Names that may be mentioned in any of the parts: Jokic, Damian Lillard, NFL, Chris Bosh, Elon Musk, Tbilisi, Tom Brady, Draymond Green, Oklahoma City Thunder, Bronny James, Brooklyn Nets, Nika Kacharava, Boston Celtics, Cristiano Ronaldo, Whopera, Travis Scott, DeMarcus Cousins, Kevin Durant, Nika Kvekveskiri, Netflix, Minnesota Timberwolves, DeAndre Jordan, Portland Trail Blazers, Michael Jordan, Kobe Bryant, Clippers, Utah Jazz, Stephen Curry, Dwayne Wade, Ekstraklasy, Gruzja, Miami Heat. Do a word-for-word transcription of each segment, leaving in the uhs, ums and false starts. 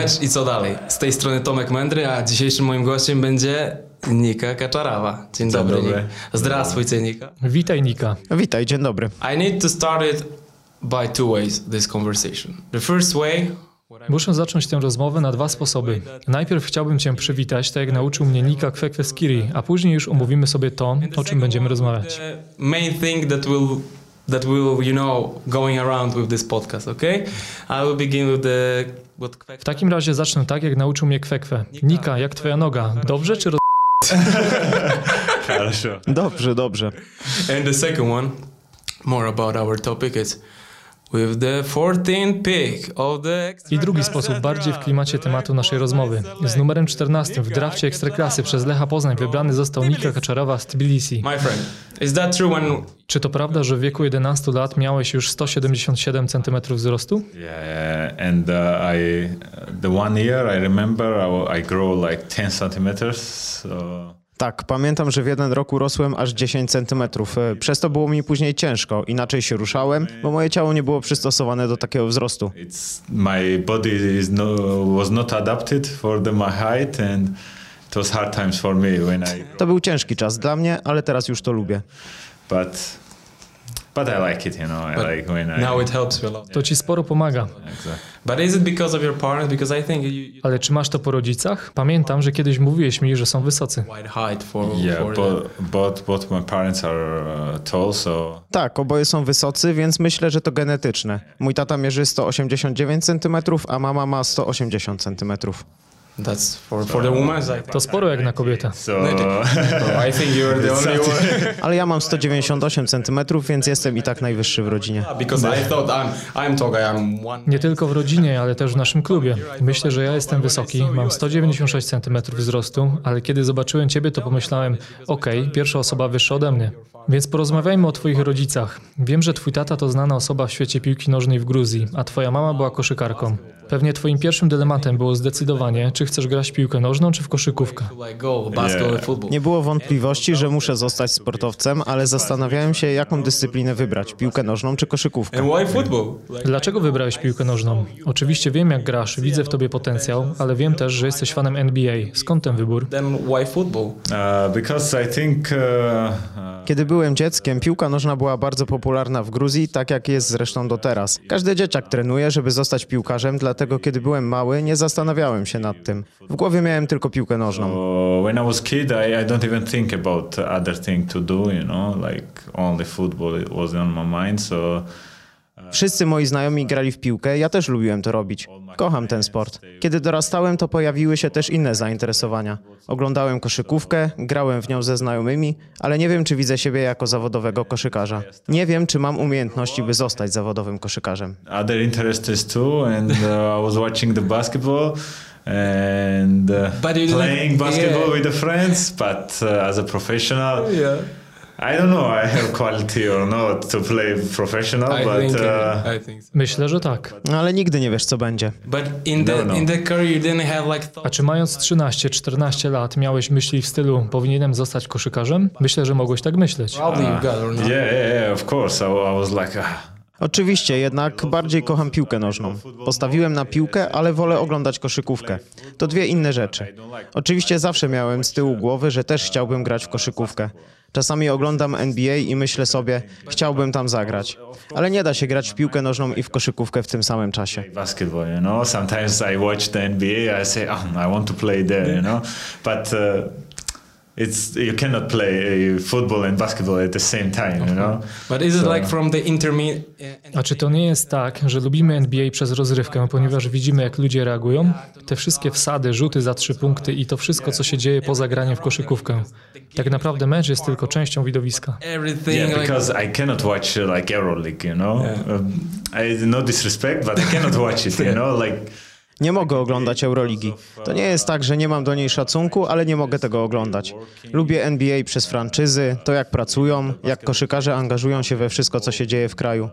mecz i co dalej. Z tej strony Tomek Mędry, a dzisiejszym moim gościem będzie Nika Kacharava. Dzień dobry. dobry. Zdrastwujcie, Nika. Witaj, Nika. Witaj, dzień dobry. I need to start it by two ways, this conversation. The first way... Muszę zacząć tę rozmowę na dwa sposoby. Najpierw chciałbym Cię przywitać, tak jak nauczył mnie Nika Kvekveskiri, a później już omówimy sobie to, o czym będziemy rozmawiać. Main thing that will that will you know going around with this podcast, okay? I will begin with the what Kvekve. W takim razie zacznę tak, jak nauczył mnie Kwekwe. Nika, jak twoja noga? Dobrze czy roz... Dobrze, dobrze. And the second one, more about our topic is with the fourteenth pick of the... I drugi sposób, bardziej w klimacie tematu naszej rozmowy. Z numerem czternastym w drafcie Ekstraklasy przez Lecha Poznań wybrany został Nika Kacharava z Tbilisi. My friend, is that true when... Czy to prawda, że w wieku jedenastu lat miałeś już sto siedemdziesiąt siedem centymetrów wzrostu? Yeah, and uh, I the one year I remember I grew like ten centimeters. So... Tak, pamiętam, że w jeden roku rosłem aż dziesięć centymetrów. Przez to było mi później ciężko, inaczej się ruszałem, bo moje ciało nie było przystosowane do takiego wzrostu. It's, my body is no, was not adapted for the, my height and it was hard times for me when I... To był ciężki czas dla mnie, ale teraz już to lubię. But, but I like it, you know. I like when I... Now it helps you a lot. To ci sporo pomaga. Exactly. But is it because of your parents? Because I think you... Ale czy masz to po rodzicach? Pamiętam, że kiedyś mówiłeś mi, że są wysocy. Yeah, but, but, but my parents are tall, so... Tak, oboje są wysocy, więc myślę, że to genetyczne. Mój tata mierzy sto osiemdziesiąt dziewięć centymetrów, a mama ma sto osiemdziesiąt centymetrów. That's for, for the woman. To sporo jak na kobietę. So, I think you're the only one. Ale ja mam sto dziewięćdziesiąt osiem centymetrów, więc jestem i tak najwyższy w rodzinie. Nie tylko w rodzinie, ale też w naszym klubie. Myślę, że ja jestem wysoki, mam sto dziewięćdziesiąt sześć centymetrów wzrostu, ale kiedy zobaczyłem Ciebie, to pomyślałem, okej, okay, pierwsza osoba wyższa ode mnie. Więc porozmawiajmy o Twoich rodzicach. Wiem, że Twój tata to znana osoba w świecie piłki nożnej w Gruzji, a Twoja mama była koszykarką. Pewnie Twoim pierwszym dylematem było zdecydowanie, czy chcesz grać w piłkę nożną, czy w koszykówkę. Yeah. Nie było wątpliwości, że muszę zostać sportowcem, ale zastanawiałem się, jaką dyscyplinę wybrać, piłkę nożną, czy koszykówkę. Dlaczego wybrałeś piłkę nożną? Oczywiście wiem, jak grasz, widzę w Tobie potencjał, ale wiem też, że jesteś fanem N B A. Skąd ten wybór? Kiedy byłem dzieckiem, piłka nożna była bardzo popularna w Gruzji, tak jak jest zresztą do teraz. Każdy dzieciak trenuje, żeby zostać piłkarzem, dlatego Dlatego kiedy byłem mały, nie zastanawiałem się nad tym. W głowie miałem tylko piłkę nożną. Wszyscy moi znajomi grali w piłkę, ja też lubiłem to robić. Kocham ten sport. Kiedy dorastałem, to pojawiły się też inne zainteresowania. Oglądałem koszykówkę, grałem w nią ze znajomymi, ale nie wiem, czy widzę siebie jako zawodowego koszykarza. Nie wiem, czy mam umiejętności, by zostać zawodowym koszykarzem. Other interests too, and I was watching the basketball and playing basketball with the friends, but as a professional. I don't know, I have quality or not to play professional, I but think, uh, I think so. Myślę, że tak. No, ale nigdy nie wiesz, co będzie. But in the, no, no. In the career you didn't have like... A czy mając trzynaście czternaście lat miałeś myśli w stylu powinienem zostać koszykarzem? Myślę, że mogłeś tak myśleć. Uh, yeah, yeah, of course. I, I was like uh... Oczywiście, jednak bardziej kocham piłkę nożną. Postawiłem na piłkę, ale wolę oglądać koszykówkę. To dwie inne rzeczy. Oczywiście zawsze miałem z tyłu głowy, że też chciałbym grać w koszykówkę. Czasami oglądam N B A i myślę sobie, chciałbym tam zagrać. Ale nie da się grać w piłkę nożną i w koszykówkę w tym samym czasie. Basketball, you know? Sometimes I watch the N B A, I say, oh, I want to play there, you know? But uh... It's, you cannot play football and basketball at the same time, you know? But is it like from the intermediate? A czy to nie jest tak, że lubimy N B A przez rozrywkę, ponieważ widzimy, jak ludzie reagują? Te wszystkie wsady, rzuty za trzy punkty i to wszystko, co się dzieje poza graniem w koszykówkę. Tak naprawdę mecz jest tylko częścią widowiska. Yeah, because I cannot watch like Euroleague, you know? Yeah. I, no disrespect, but I cannot watch it, you know? Like... Nie mogę oglądać Euroligi. To nie jest tak, że nie mam do niej szacunku, ale nie mogę tego oglądać. Lubię N B A przez franczyzy, to jak pracują, jak koszykarze angażują się we wszystko, co się dzieje w kraju.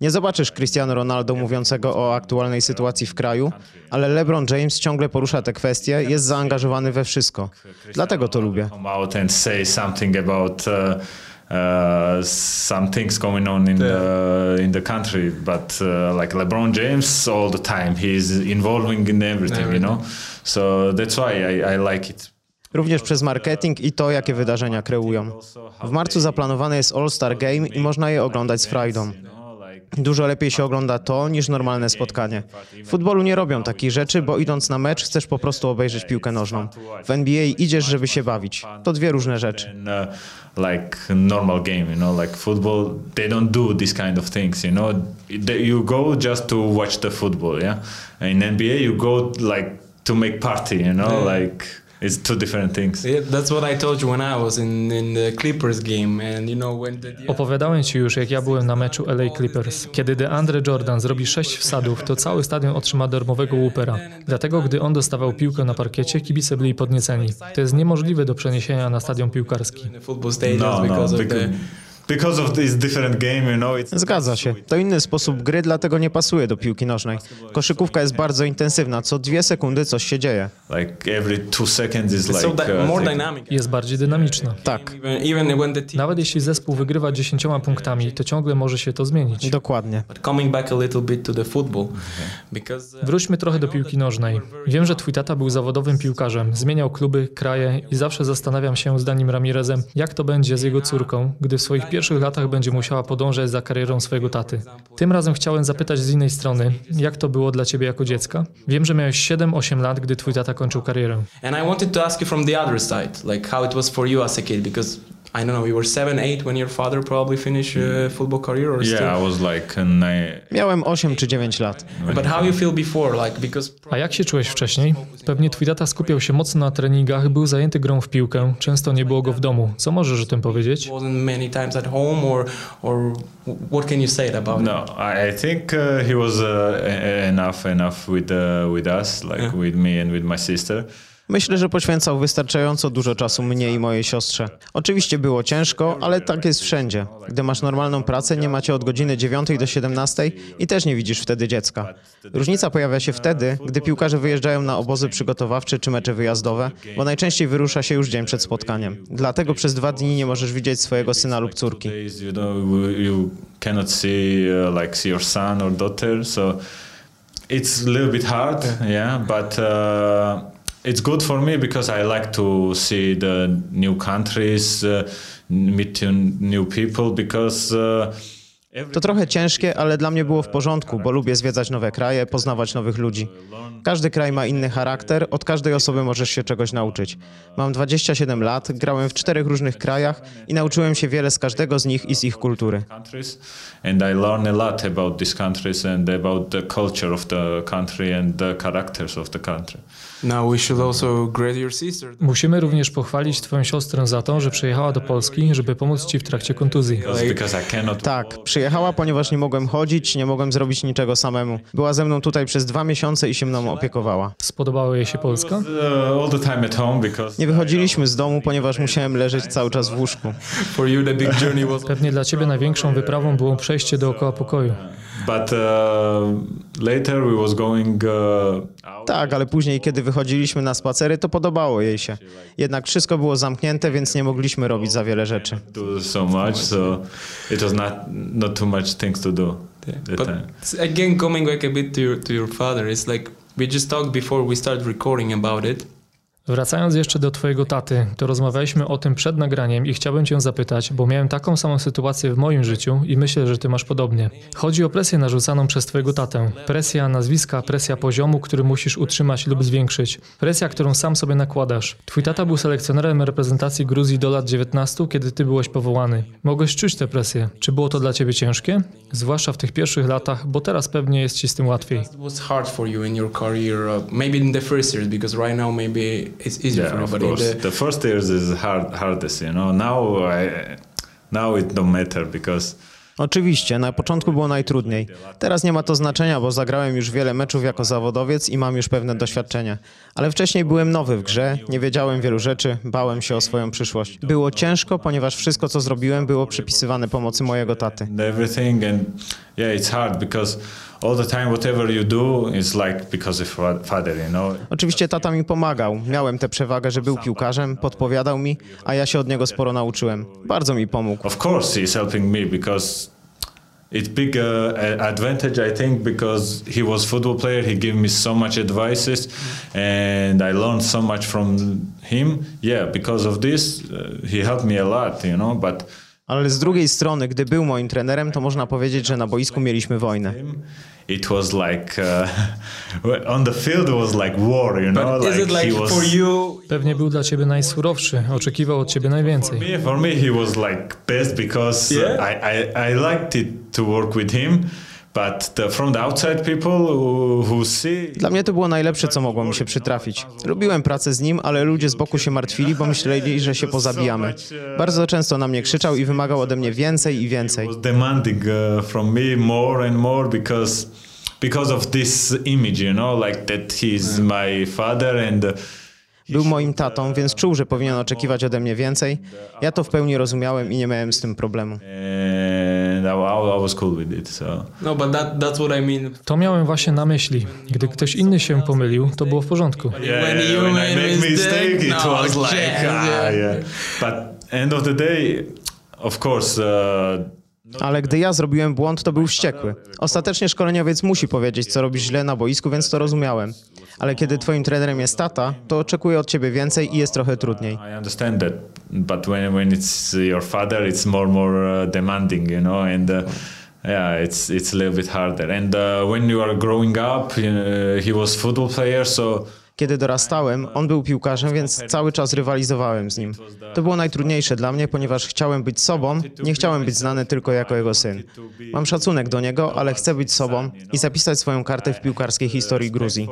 Nie zobaczysz Cristiano Ronaldo mówiącego o aktualnej sytuacji w kraju, ale LeBron James ciągle porusza te kwestie, jest zaangażowany we wszystko. Dlatego to lubię. uh, some things going on in yeah. the in the country, but uh, like LeBron James all the time, he's involving in everything, everything. you know. So that's why I, I like it. Również przez marketing i to, jakie wydarzenia kreują. W marcu zaplanowane jest All-Star Game i można je oglądać z frajdą. Dużo lepiej się ogląda to niż normalne spotkanie. W futbolu nie robią takich rzeczy, bo idąc na mecz chcesz po prostu obejrzeć piłkę nożną. W N B A idziesz, żeby się bawić. To dwie różne rzeczy. Like normal game, you know, like football, they don't do this kind of things, you know. You go just to watch the football, yeah. In N B A you go like to make party, you know, like it's two different things. That's what I told you when I was in in the Clippers game, and you know when the... Opowiadałem ci już, jak ja byłem na meczu L A Clippers. Kiedy DeAndre Jordan zrobi sześć wsadów, to cały stadion otrzyma darmowego Whopera. Dlatego, gdy on dostawał piłkę na parkiecie, kibice byli podnieceni. To jest niemożliwe do przeniesienia na stadion piłkarski. No, no, Because of this different game, you know, it's... Zgadza się. To inny sposób gry, dlatego nie pasuje do piłki nożnej. Koszykówka jest bardzo intensywna, co dwie sekundy coś się dzieje. Like every two seconds is like, uh, more dynamic. Jest bardziej dynamiczna. Tak. Nawet jeśli zespół wygrywa dziesięcioma punktami, to ciągle może się to zmienić. Dokładnie. Wróćmy trochę do piłki nożnej. Wiem, że twój tata był zawodowym piłkarzem, zmieniał kluby, kraje i zawsze zastanawiam się z Danim Ramirezem, jak to będzie z jego córką, gdy w swoich pierwszych W pierwszych latach będzie musiała podążać za karierą swojego taty. Tym razem chciałem zapytać z innej strony, jak to było dla ciebie jako dziecka? Wiem, że miałeś siedem osiem lat, gdy twój tata kończył karierę. And I wanted to ask you from the other side, like how it was for you as a kid, because I don't know, you were seven, eight when your father probably finished uh, football career or still? Yeah, I was like nine. Miałem osiem czy dziewięć lat. But how you feel before, like because... A jak się czułeś wcześniej? Pewnie twój tata skupiał się mocno na treningach, był zajęty grą w piłkę, często nie było go w domu. Co możesz o tym powiedzieć? Wasn't many times at home or or what can you say about it? No, I think uh, he was uh, enough enough with uh, with us, like yeah. with me and with my sister. Myślę, że poświęcał wystarczająco dużo czasu mnie i mojej siostrze. Oczywiście było ciężko, ale tak jest wszędzie. Gdy masz normalną pracę, nie macie od godziny dziewiątej do siedemnastej i też nie widzisz wtedy dziecka. Różnica pojawia się wtedy, gdy piłkarze wyjeżdżają na obozy przygotowawcze czy mecze wyjazdowe, bo najczęściej wyrusza się już dzień przed spotkaniem. Dlatego przez dwa dni nie możesz widzieć swojego syna lub córki. It's good for me because I like to see the new countries, uh, meet new people because uh... To trochę ciężkie, ale dla mnie było w porządku, bo lubię zwiedzać nowe kraje, poznawać nowych ludzi. Każdy kraj ma inny charakter, od każdej osoby możesz się czegoś nauczyć. Mam dwadzieścia siedem lat, grałem w czterech różnych krajach i nauczyłem się wiele z każdego z nich i z ich kultury. And I learned a lot about these countries and about the culture of the country and the characters of the country. Now we should also grade your sister. Musimy również pochwalić twoją siostrę za to, że przyjechała do Polski, żeby pomóc ci w trakcie kontuzji. Tak, przyjechała, ponieważ nie mogłem chodzić, nie mogłem zrobić niczego samemu. Była ze mną tutaj przez dwa miesiące i się mną opiekowała. Spodobała jej się Polska? Nie wychodziliśmy z domu, ponieważ musiałem leżeć cały czas w łóżku. Pewnie dla ciebie największą wyprawą było przejście dookoła pokoju. But, uh, later we was going, uh... Tak, ale później, kiedy wychodziliśmy na spacery, to podobało jej się. Jednak wszystko było zamknięte, więc nie mogliśmy robić za wiele rzeczy. So much, so it was not, not too much things to do that time. But again, coming back a bit to your, to your father, it's like we just talked before we started recording about it. Wracając jeszcze do twojego taty, to rozmawialiśmy o tym przed nagraniem i chciałbym cię zapytać, bo miałem taką samą sytuację w moim życiu i myślę, że ty masz podobnie. Chodzi o presję narzucaną przez twojego tatę. Presja nazwiska, presja poziomu, który musisz utrzymać lub zwiększyć. Presja, którą sam sobie nakładasz. Twój tata był selekcjonerem reprezentacji Gruzji do lat dziewiętnastu, kiedy ty byłeś powołany. Mogłeś czuć tę presję. Czy było to dla ciebie ciężkie? Zwłaszcza w tych pierwszych latach, bo teraz pewnie jest ci z tym łatwiej. It's easier yeah, for everybody. Of course. The, the first years is hard, hardest, you know. Now, I, now it don't matter because. Oczywiście, na początku było najtrudniej. Teraz nie ma to znaczenia, bo zagrałem już wiele meczów jako zawodowiec i mam już pewne doświadczenie. Ale wcześniej byłem nowy w grze, nie wiedziałem wielu rzeczy, bałem się o swoją przyszłość. Było ciężko, ponieważ wszystko, co zrobiłem, było przypisywane pomocy mojego taty. Oczywiście tata mi pomagał, miałem tę przewagę, że był piłkarzem, podpowiadał mi, a ja się od niego sporo nauczyłem. Bardzo mi pomógł. Of course he is helping me because it's big advantage I think because he was football player, he gave me so much advices and I learned so much from him. Yeah, because of this he helped me a lot, you know, but ale z drugiej strony, gdy był moim trenerem, to można powiedzieć, że na boisku mieliśmy wojnę. It was like uh, on the field was like war, you know, like he was... Pewnie był dla ciebie najsurowszy, oczekiwał od ciebie najwięcej. For me, for me he was like best because I I I liked it to work with him. But from the outside people who see... Dla mnie to było najlepsze, co mogło mi się przytrafić. Lubiłem pracę z nim, ale ludzie z boku się martwili, bo myśleli, że się pozabijamy. Bardzo często na mnie krzyczał i wymagał ode mnie więcej i więcej. Demanding from me more and more because because of this image, you know, like that he's my father and... Był moim tatą, więc czuł, że powinien oczekiwać ode mnie więcej. Ja to w pełni rozumiałem i nie miałem z tym problemu. To miałem właśnie na myśli. Gdy ktoś inny się pomylił, to było w porządku. Ale gdy ja zrobiłem błąd, to był wściekły. Ostatecznie szkoleniowiec musi powiedzieć, co robisz źle na boisku, więc to rozumiałem. Ale kiedy twoim trenerem jest tata, to oczekuje od ciebie więcej i jest trochę trudniej. I understand that, but when when it's your father, it's more more demanding, you know, and yeah, it's it's a little bit harder. And when you are growing up, he was football player, so kiedy dorastałem, on był piłkarzem, więc cały czas rywalizowałem z nim. To było najtrudniejsze dla mnie, ponieważ chciałem być sobą, nie chciałem być znany tylko jako jego syn. Mam szacunek do niego, ale chcę być sobą i zapisać swoją kartę w piłkarskiej historii Gruzji.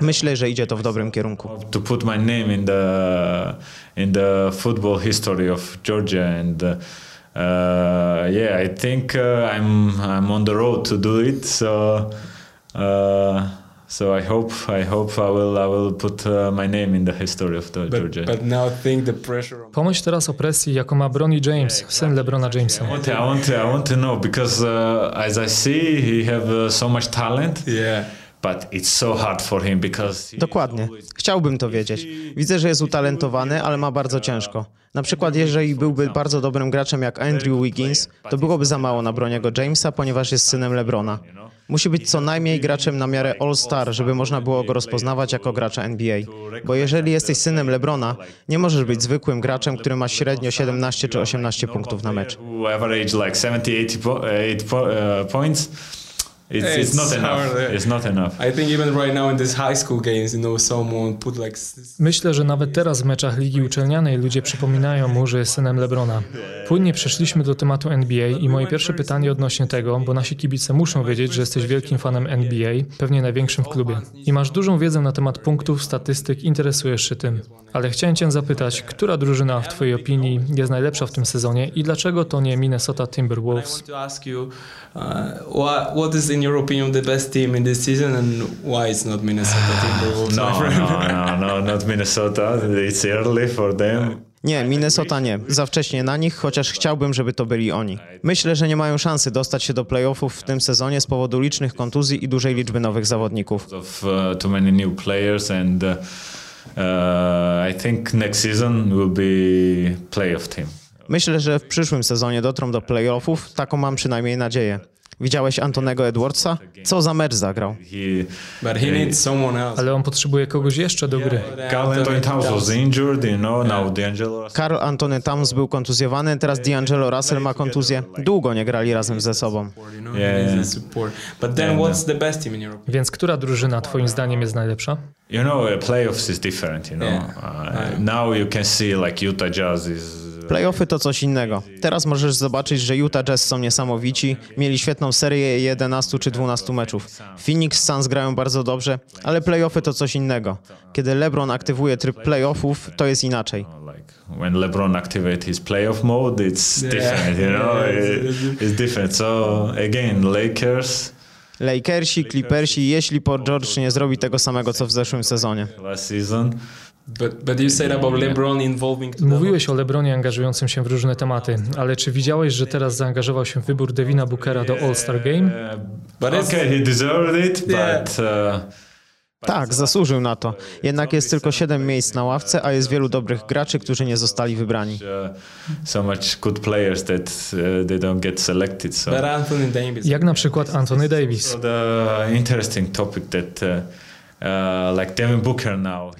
Myślę, że idzie to w dobrym kierunku. To put my name in the in the football history of Georgia and yeah, I think I'm I'm on the road to do it. So So I hope I hope I will I will put my name in the history of the Georgia. But now think the pressure. Pomyśl teraz o presji, jaką ma Bronny James, syn LeBrona Jamesa. I want to I want to know because as I see he have so much talent. Yeah. But it's so hard for him because dokładnie. Chciałbym to wiedzieć. Widzę, że jest utalentowany, ale ma bardzo ciężko. Na przykład, jeżeli byłby bardzo dobrym graczem jak Andrew Wiggins, to byłoby za mało na Bronniego Jamesa, ponieważ jest synem LeBrona. Musi być co najmniej graczem na miarę All-Star, żeby można było go rozpoznawać jako gracza N B A. Bo jeżeli jesteś synem LeBrona, nie możesz być zwykłym graczem, który ma średnio siedemnaście czy osiemnaście punktów na mecz. It's, it's not enough. It's not enough. I think even right now in these high school games, you know, someone put like. Myślę, że nawet teraz w meczach ligi uczelnianej ludzie przypominają mu, że jest synem LeBrona. Płynnie przeszliśmy do tematu N B A i moje pierwsze pytanie odnośnie tego, bo nasi kibice muszą wiedzieć, że jesteś wielkim fanem N B A, pewnie największym w klubie. I masz dużą wiedzę na temat punktów, statystyk, interesujesz się tym. Ale chciałem cię zapytać, która drużyna w twojej opinii jest najlepsza w tym sezonie i dlaczego to nie Minnesota Timberwolves? In your opinion, the best team in this season, and why it's not Minnesota Timberwolves? No, no, no, not Minnesota. It's early for them. Nie, Minnesota nie. Za wcześnie na nich, chociaż chciałbym, żeby to byli oni. Myślę, że nie mają szansy dostać się do playoffów w tym sezonie z powodu licznych kontuzji i dużej liczby nowych zawodników. Too many new players and I think next season will be playoff team. Myślę, że w przyszłym sezonie dotrą do playoffów. Taką mam przynajmniej nadzieję. Widziałeś Antonego Edwardsa? Co za mecz zagrał? Ale on potrzebuje kogoś jeszcze do gry. Carl Anthony Towns was injured, you know, now D'Angelo Russell. Carl Anthony Towns był kontuzjowany, teraz D'Angelo Russell ma kontuzję. Długo nie grali razem ze sobą. Więc która drużyna twoim zdaniem jest najlepsza? You know, playoffs is different, you know. Now you can see like Utah Jazz is playoffy to coś innego. Teraz możesz zobaczyć, że Utah Jazz są niesamowici, mieli świetną serię jedenastu czy dwunastu meczów. Phoenix Suns grają bardzo dobrze, ale playoffy to coś innego. Kiedy LeBron aktywuje tryb playoffów, to jest inaczej. when LeBron activates his playoff mode, it's yeah. different, you know, it, it's different. So again, Lakers. Lakersi, Clippersi, jeśli po George nie zrobi tego samego, co w zeszłym sezonie. Mówiłeś o LeBronie angażującym się w różne tematy, ale czy widziałeś, że teraz zaangażował się w wybór Devina Bookera do All-Star Game? Tak, zasłużył na to. Jednak jest tylko siedem miejsc na ławce, a jest wielu dobrych graczy, którzy nie zostali wybrani. Jak na przykład Anthony Davis.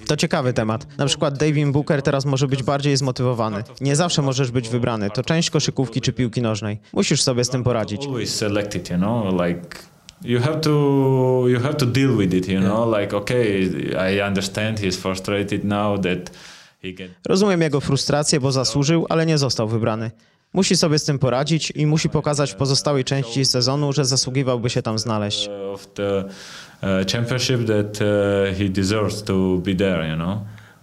To ciekawy temat. Na przykład Devin Booker teraz może być bardziej zmotywowany. Nie zawsze możesz być wybrany. To część koszykówki czy piłki nożnej. Musisz sobie z tym poradzić. You have to you have to deal with it, you know, like okay, I understand he's frustrated now that he can. Rozumiem jego frustrację, bo zasłużył, ale nie został wybrany. Musi sobie z tym poradzić i musi pokazać pozostałej części sezonu, że zasługiwałby się tam znaleźć. Of the championship that he deserves to be there, you know.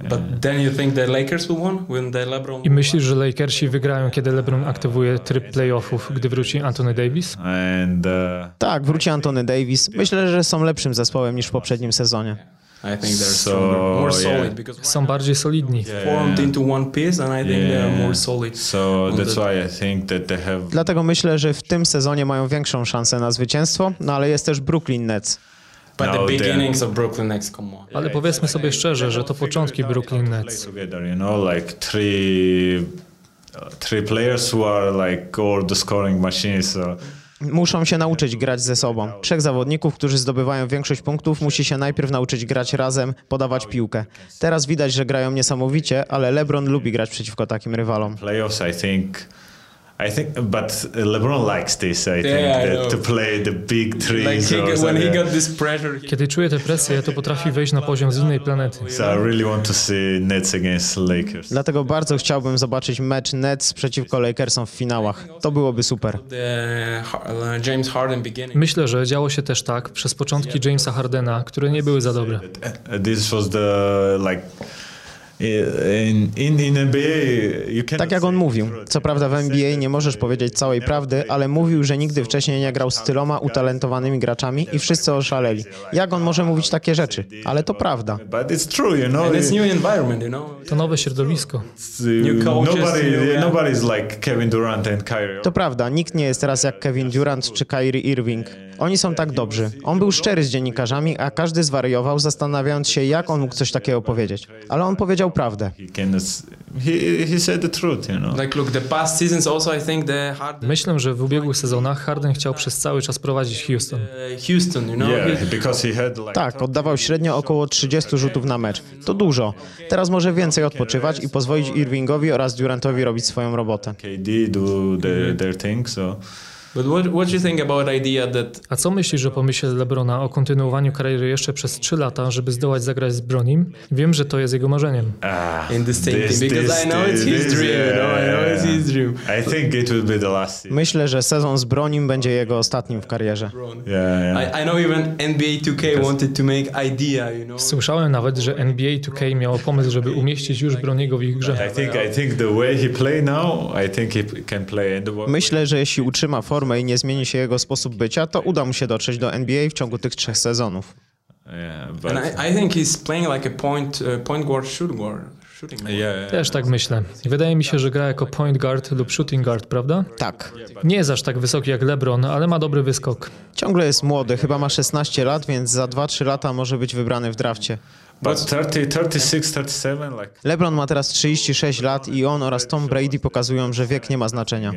But then you think the Lakers will win when the LeBron. I myślisz, że Lakersi wygrają, kiedy LeBron aktywuje tryb playoffów, gdy wróci Anthony Davis? And, uh, tak, wróci Anthony Davis. Myślę, że są lepszym zespołem niż w poprzednim sezonie. I think they're stronger, more solid because są bardziej solidni. Formed into one piece and I think they're more solid. So that's why I think that they have. Dlatego myślę, że w tym sezonie mają większą szansę na zwycięstwo, no ale jest też Brooklyn Nets. But the beginnings of Brooklyn Nets, come on. Ale powiedzmy sobie szczerze, że to początki Brooklyn Nets. Muszą się nauczyć grać ze sobą. Trzech zawodników, którzy zdobywają większość punktów, musi się najpierw nauczyć grać razem, podawać piłkę. Teraz widać, że grają niesamowicie, ale LeBron lubi grać przeciwko takim rywalom. Playoffs, I think. I think, but LeBron likes this. I yeah, think that I to play the big threes. Like he, when he got this pressure, he... Kiedy czuje tę presję, to potrafi wejść na poziom z innej planety. So I really want to see Nets against Lakers. Dlatego bardzo chciałbym zobaczyć mecz Nets przeciwko Lakersom w finałach. To byłoby super. James Harden beginning. Myślę, że działo się też tak przez początki Jamesa Hardena, które nie były za dobre. This was the like. Tak jak on mówił. Co prawda w N B A nie możesz powiedzieć całej prawdy, ale mówił, że nigdy wcześniej nie grał z tyloma utalentowanymi graczami i wszyscy oszaleli. Jak on może mówić takie rzeczy? Ale to prawda. To nowe środowisko. To prawda, nikt nie jest teraz jak Kevin Durant czy Kyrie Irving. Oni są tak dobrzy. On był szczery z dziennikarzami, a każdy zwariował, zastanawiając się, jak on mógł coś takiego powiedzieć. Ale on powiedział prawdę. Myślę, że w ubiegłych sezonach Harden chciał przez cały czas prowadzić Houston. Tak, oddawał średnio około trzydziestu rzutów na mecz. To dużo. Teraz może więcej odpoczywać i pozwolić Irvingowi oraz Durantowi robić swoją robotę. A co myślisz o pomyśle LeBrona o kontynuowaniu kariery jeszcze przez trzy lata, żeby zdołać zagrać z Bronim? Wiem, że to jest jego marzeniem. Myślę, że sezon z Bronim będzie jego ostatnim w karierze. Słyszałem nawet, że N B A two K miało pomysł, żeby umieścić już Broniego w ich grze. Myślę, że jeśli utrzyma formę i nie zmieni się jego sposób bycia, to uda mu się dotrzeć do N B A w ciągu tych trzech sezonów. Też tak myślę. Wydaje mi się, że gra jako point guard lub shooting guard, prawda? Tak. Nie jest aż tak wysoki jak LeBron, ale ma dobry wyskok. Ciągle jest młody, chyba ma szesnaście lat, więc za dwa trzy lata może być wybrany w drafcie. LeBron ma teraz trzydzieści sześć lat i on oraz Tom Brady pokazują, że wiek nie ma znaczenia.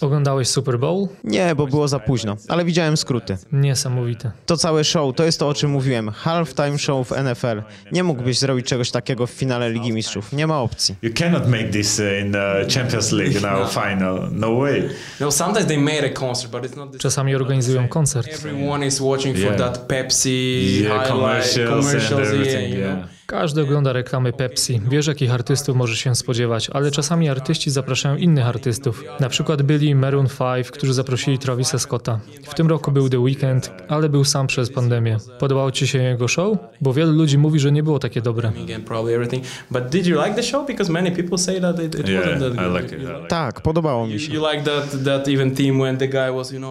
Oglądałeś Super Bowl? Nie, bo było za późno, ale widziałem skróty. Niesamowite. To całe show, to jest to, o czym mówiłem. Halftime show w N F L. Nie mógłbyś zrobić czegoś takiego w finale Ligi Mistrzów. Nie ma opcji. You cannot make this in the Champions League now final. No way. No, sometimes they made a concert, but it's not this. Czasami organizują koncert. Everyone is watching for that Pepsi. Yeah, commercials, commercials and everything, yeah. Każdy ogląda reklamy Pepsi, wiesz jakich artystów może się spodziewać, ale czasami artyści zapraszają innych artystów. Na przykład byli Maroon pięć, którzy zaprosili Travisa Scotta. W tym roku był The Weeknd, ale był sam przez pandemię. Podobało Ci się jego show? Bo wielu ludzi mówi, że nie było takie dobre. Tak, podobało mi się.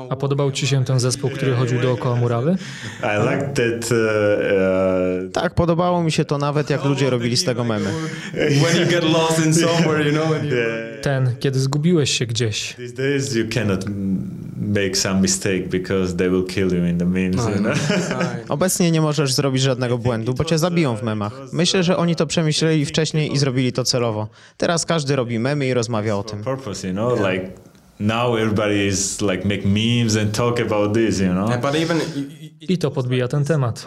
A podobał Ci się ten zespół, który chodził dookoła murawy? Tak, podobało mi się to nawet jak ludzie robili z tego memy. Ten, kiedy zgubiłeś się gdzieś. Obecnie nie możesz zrobić żadnego błędu, bo cię zabiją w memach. Myślę, że oni to przemyśleli wcześniej i zrobili to celowo. Teraz każdy robi memy i rozmawia o tym. I to podbija ten temat.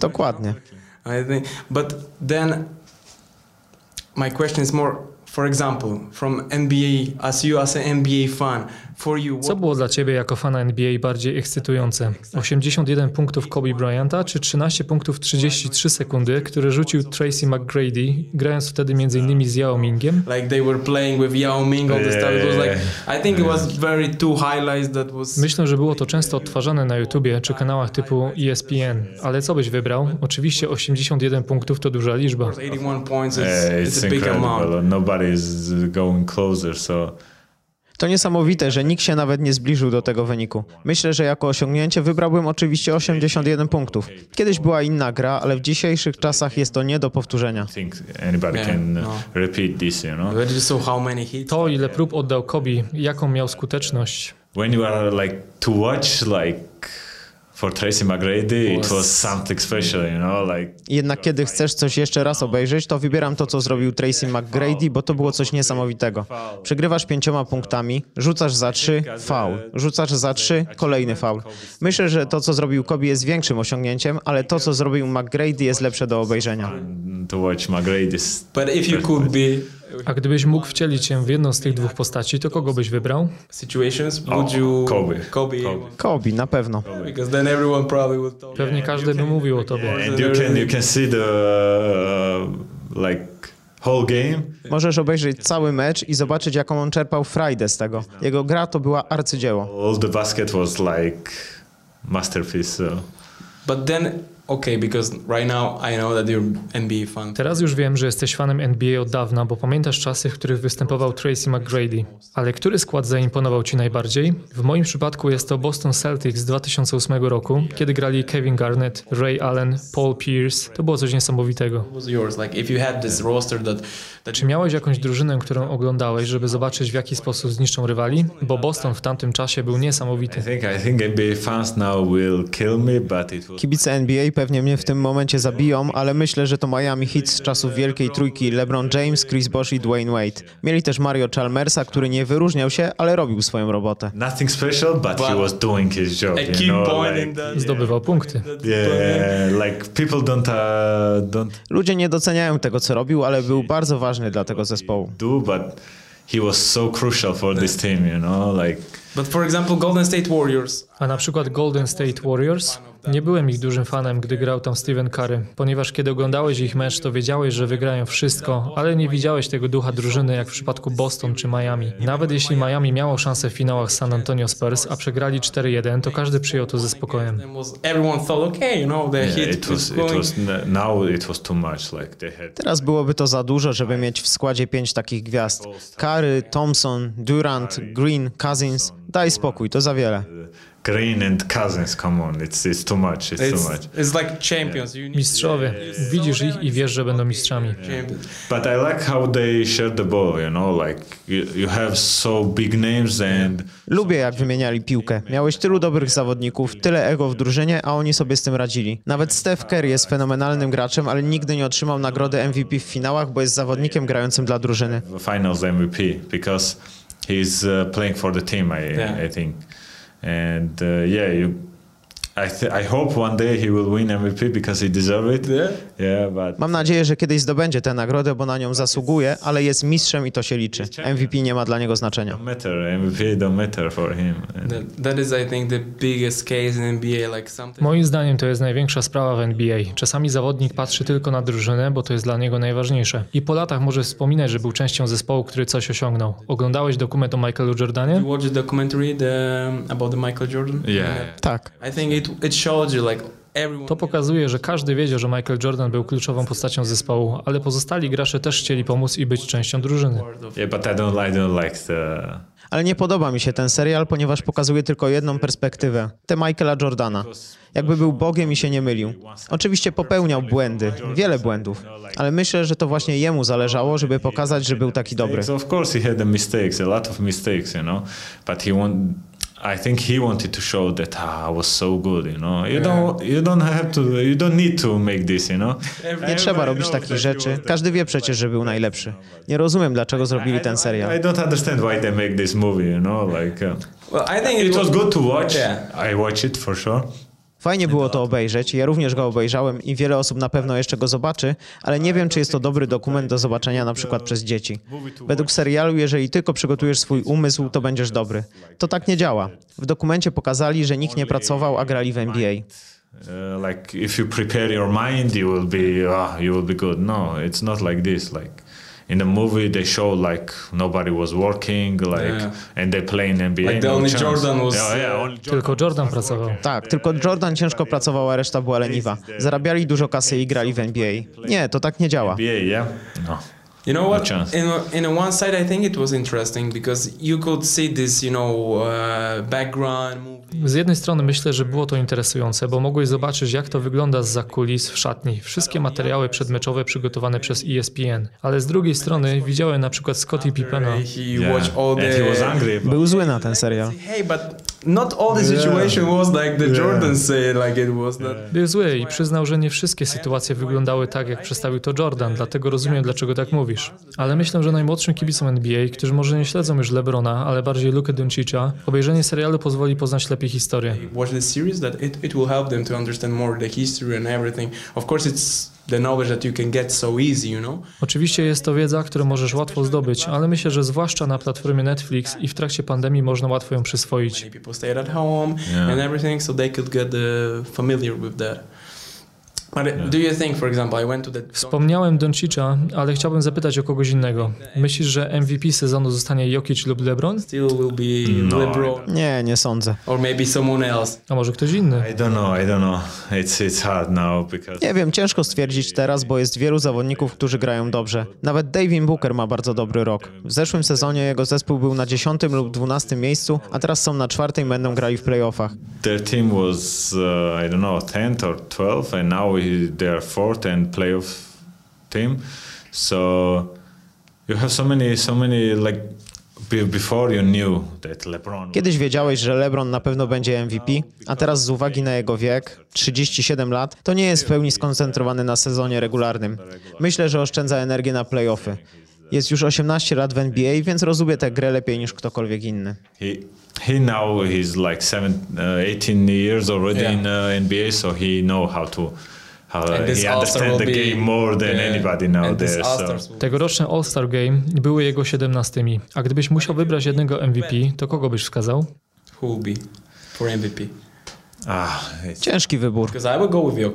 Dokładnie. Co było dla Ciebie jako fana N B A bardziej ekscytujące? osiemdziesiąt jeden punktów Kobe Bryanta czy trzynaście punktów trzydzieści trzy sekundy, które rzucił Tracy McGrady, grając wtedy między innymi z Yao Mingiem? Myślę, że było to często odtwarzane na YouTubie czy kanałach typu E S P N. Ale co byś wybrał? Oczywiście osiemdziesiąt jeden punktów to duża liczba. To niesamowite, że nikt się nawet nie zbliżył do tego wyniku. Myślę, że jako osiągnięcie wybrałbym oczywiście osiemdziesiąt jeden punktów. Kiedyś była inna gra, ale w dzisiejszych czasach jest to nie do powtórzenia. To, ile prób oddał Kobe, jaką miał skuteczność. Jednak kiedy chcesz coś jeszcze raz obejrzeć, to wybieram to, co zrobił Tracy McGrady, bo to było coś niesamowitego. Przegrywasz pięcioma punktami, rzucasz za trzy, faul. Rzucasz za trzy, kolejny faul. Myślę, że to, co zrobił Kobe, jest większym osiągnięciem, ale to, co zrobił McGrady, jest lepsze do obejrzenia. A gdybyś mógł wcielić się w jedną z tych dwóch postaci, to kogo byś wybrał? Kobe. Kobe. Kobe, na pewno. Pewnie każdy by mówił o tobie. Możesz obejrzeć cały mecz i zobaczyć, jaką on czerpał frajdę z tego. Jego gra to była arcydzieło. All the basket was like masterpiece. But then okay, because right now I know that you're N B A fan. Teraz już wiem, że jesteś fanem N B A od dawna, bo pamiętasz czasy, w których występował Tracy McGrady. Ale który skład zaimponował Ci najbardziej? W moim przypadku jest to Boston Celtics z dwa tysiące ósmego roku, kiedy grali Kevin Garnett, Ray Allen, Paul Pierce. To było coś niesamowitego. Czy miałeś jakąś drużynę, którą oglądałeś, żeby zobaczyć, w jaki sposób zniszczą rywali? Bo Boston w tamtym czasie był niesamowity. Kibice N B A pewnie mnie w tym momencie zabiją, ale myślę, że to Miami Heat z czasów Wielkiej Trójki LeBron James, Chris Bosh i Dwayne Wade. Mieli też Mario Chalmersa, który nie wyróżniał się, ale robił swoją robotę. Nothing special, but he was doing his job. Zdobywał punkty. Ludzie nie doceniają tego, co robił, ale był bardzo ważny dla tego zespołu. A na przykład Golden State Warriors? Nie byłem ich dużym fanem, gdy grał tam Stephen Curry, ponieważ kiedy oglądałeś ich mecz, to wiedziałeś, że wygrają wszystko, ale nie widziałeś tego ducha drużyny jak w przypadku Boston czy Miami. Nawet jeśli Miami miało szansę w finałach z San Antonio Spurs, a przegrali cztery jeden, to każdy przyjął to ze spokojem. Teraz byłoby to za dużo, żeby mieć w składzie pięć takich gwiazd. Curry, Thompson, Durant, Green, Cousins. Daj spokój, to za wiele. Green and Cousins, come on, it's, it's too much, it's, it's too much. It's like champions. Yeah. Mistrzowie, widzisz ich i wiesz, że będą mistrzami. Yeah. But I like how they share the ball, you know, like you, you have so big names and... Lubię, jak wymieniali piłkę. Miałeś tylu dobrych zawodników, tyle ego w drużynie, a oni sobie z tym radzili. Nawet Steph Curry jest fenomenalnym graczem, ale nigdy nie otrzymał nagrody M V P w finałach, bo jest zawodnikiem grającym dla drużyny. Finals M V P, because he's playing for the team, I, yeah. I think. And uh, yeah, you I, th- I hope one day he will win M V P because he deserves it. Yeah? Yeah, but... Mam nadzieję, że kiedyś zdobędzie tę nagrodę, bo na nią zasługuje, ale jest mistrzem i to się liczy. M V P nie ma dla niego znaczenia. Moim zdaniem to jest największa sprawa w N B A. Czasami zawodnik patrzy tylko na drużynę, bo to jest dla niego najważniejsze. I po latach może wspominać, że był częścią zespołu, który coś osiągnął. Oglądałeś dokument o Michaelu Jordanie? You watched the documentary the, about the Michael Jordan? Yeah. Yeah. Tak. I think it it showed you like To pokazuje, że każdy wiedział, że Michael Jordan był kluczową postacią zespołu, ale pozostali gracze też chcieli pomóc i być częścią drużyny. Ale nie podoba mi się ten serial, ponieważ pokazuje tylko jedną perspektywę, tę Michaela Jordana. Jakby był Bogiem i się nie mylił. Oczywiście popełniał błędy, wiele błędów, ale myślę, że to właśnie jemu zależało, żeby pokazać, że był taki dobry. I think he wanted to show that ah, I was so good, you know. You don't, you don't have to, you don't need to make this, you know. Nie trzeba robić takich rzeczy. Każdy wie przecież, że był najlepszy. Nie rozumiem, dlaczego zrobili ten serial. I don't understand why they make this movie, you know, like. Uh, well, I think it was good to watch. I watch it for sure. Fajnie było to obejrzeć, ja również go obejrzałem i wiele osób na pewno jeszcze go zobaczy, ale nie wiem, czy jest to dobry dokument do zobaczenia na przykład przez dzieci. Według serialu, jeżeli tylko przygotujesz swój umysł, to będziesz dobry. To tak nie działa. W dokumencie pokazali, że nikt nie pracował, a grali w N B A. Like if you prepare your mind, you will be ah, you will be good. No, it's not like this, like in the movie they show like nobody was working, like yeah. and they play in N B A. Like the only no Jordan was... yeah, yeah, only Jordan tylko Jordan pracował. Tak, tylko Jordan ciężko pracował, a reszta była leniwa. Zarabiali dużo kasy i grali w N B A. Nie, to tak nie działa. N B A, yeah? No. You know what? In, in one side, I think it was interesting because you could see this, you know, uh, background. Z jednej strony myślę, że było to interesujące, bo mogłeś zobaczyć, jak to wygląda zza kulis w szatni. Wszystkie materiały przedmeczowe przygotowane przez E S P N. Ale z drugiej strony widziałem na przykład Scottie Pippena. Był zły na ten serial. Not all the situation was like the Jordan say, like it was that. Był zły i przyznał, że nie wszystkie sytuacje wyglądały tak, jak przedstawił to Jordan, dlatego rozumiem, dlaczego tak mówisz. Ale myślę, że najmłodszym kibicom N B A, którzy może nie śledzą już LeBrona, ale bardziej Lukę Doncicza, obejrzenie serialu pozwoli poznać lepiej historię. Watch the series that it it will help them to understand more the history and everything. Of course it's the knowledge that you can get so easy, you know? Oczywiście jest to wiedza, którą możesz łatwo zdobyć, ale myślę, że zwłaszcza na platformie Netflix i w trakcie pandemii można łatwo ją przyswoić. Wspomniałem Doncicza, ale chciałbym zapytać o kogoś innego. Myślisz, że M V P sezonu zostanie Jokic lub LeBron? No. Nie, nie sądzę. A może ktoś inny? Nie wiem, ciężko stwierdzić teraz, bo jest wielu zawodników, którzy grają dobrze. Nawet Devin Booker ma bardzo dobry rok. W zeszłym sezonie jego zespół był na dziesiątym lub dwunastym miejscu, a teraz są na czwartym i będą grali w playoffach. Their team was, uh, I don't know, ten or twelve and now they are fourth and playoff team, so you have so many, so many like before you knew that LeBron. Kiedyś wiedziałeś, że LeBron na pewno będzie M V P, a teraz z uwagi na jego wiek, trzydzieści siedem lat, to nie jest w pełni skoncentrowany na sezonie regularnym. Myślę, że oszczędza energię na playoffy. Jest już osiemnaście lat w N B A, więc rozumie tę grę lepiej niż ktokolwiek inny. He, he now he's like seven, eighteen years already yeah. in uh, N B A, so he know how to Tegoroczny All-Star Game były jego siedemnastymi. A gdybyś musiał wybrać jednego M V P, to kogo byś wskazał? Who be for M V P? Ah, ciężki wybór.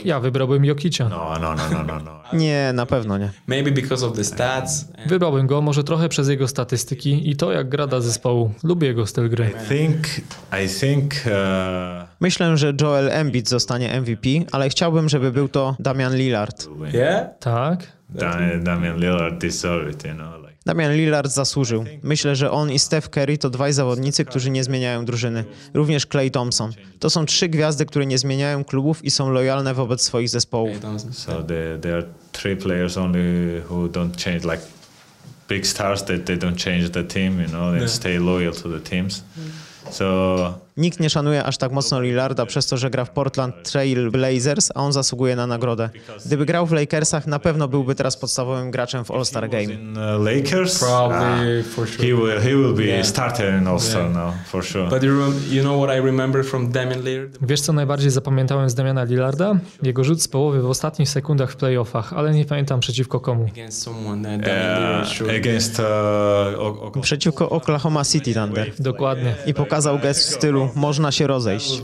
Ja wybrałbym Jokicia. No, no, no, no, no. Nie, na pewno nie. Maybe because of the stats. Wybrałbym go może trochę przez jego statystyki i to, jak gra dla zespołu. Lubię jego styl gry. I think, I think, uh... Myślę, że Joel Embiid zostanie M V P, ale chciałbym, żeby był to Damian Lillard. Yeah? Tak. Damian, Damian Lillard deserve it, you know. Damian Lillard zasłużył. Myślę, że on i Steph Curry to dwaj zawodnicy, którzy nie zmieniają drużyny. Również Klay Thompson. To są trzy gwiazdy, które nie zmieniają klubów i są lojalne wobec swoich zespołów. So there, there are three players only who don't change, like big stars that they don't change the team, you know, they stay loyal to the teams. So... Nikt nie szanuje aż tak mocno Lillarda przez to, że gra w Portland Trail Blazers, a on zasługuje na nagrodę. Gdyby grał w Lakersach, na pewno byłby teraz podstawowym graczem w All-Star Game. Lakers, probably for sure. He will, he will be starter in All-Star now, for sure. But you know what I remember from Damian Lillard? Wiesz, co najbardziej zapamiętałem z Damiana Lillarda? Jego rzut z połowy w ostatnich sekundach w playoffach, ale nie pamiętam przeciwko komu. Uh, przeciwko Oklahoma City Thunder. Dokładnie. I pokazał gest w stylu można się rozejść.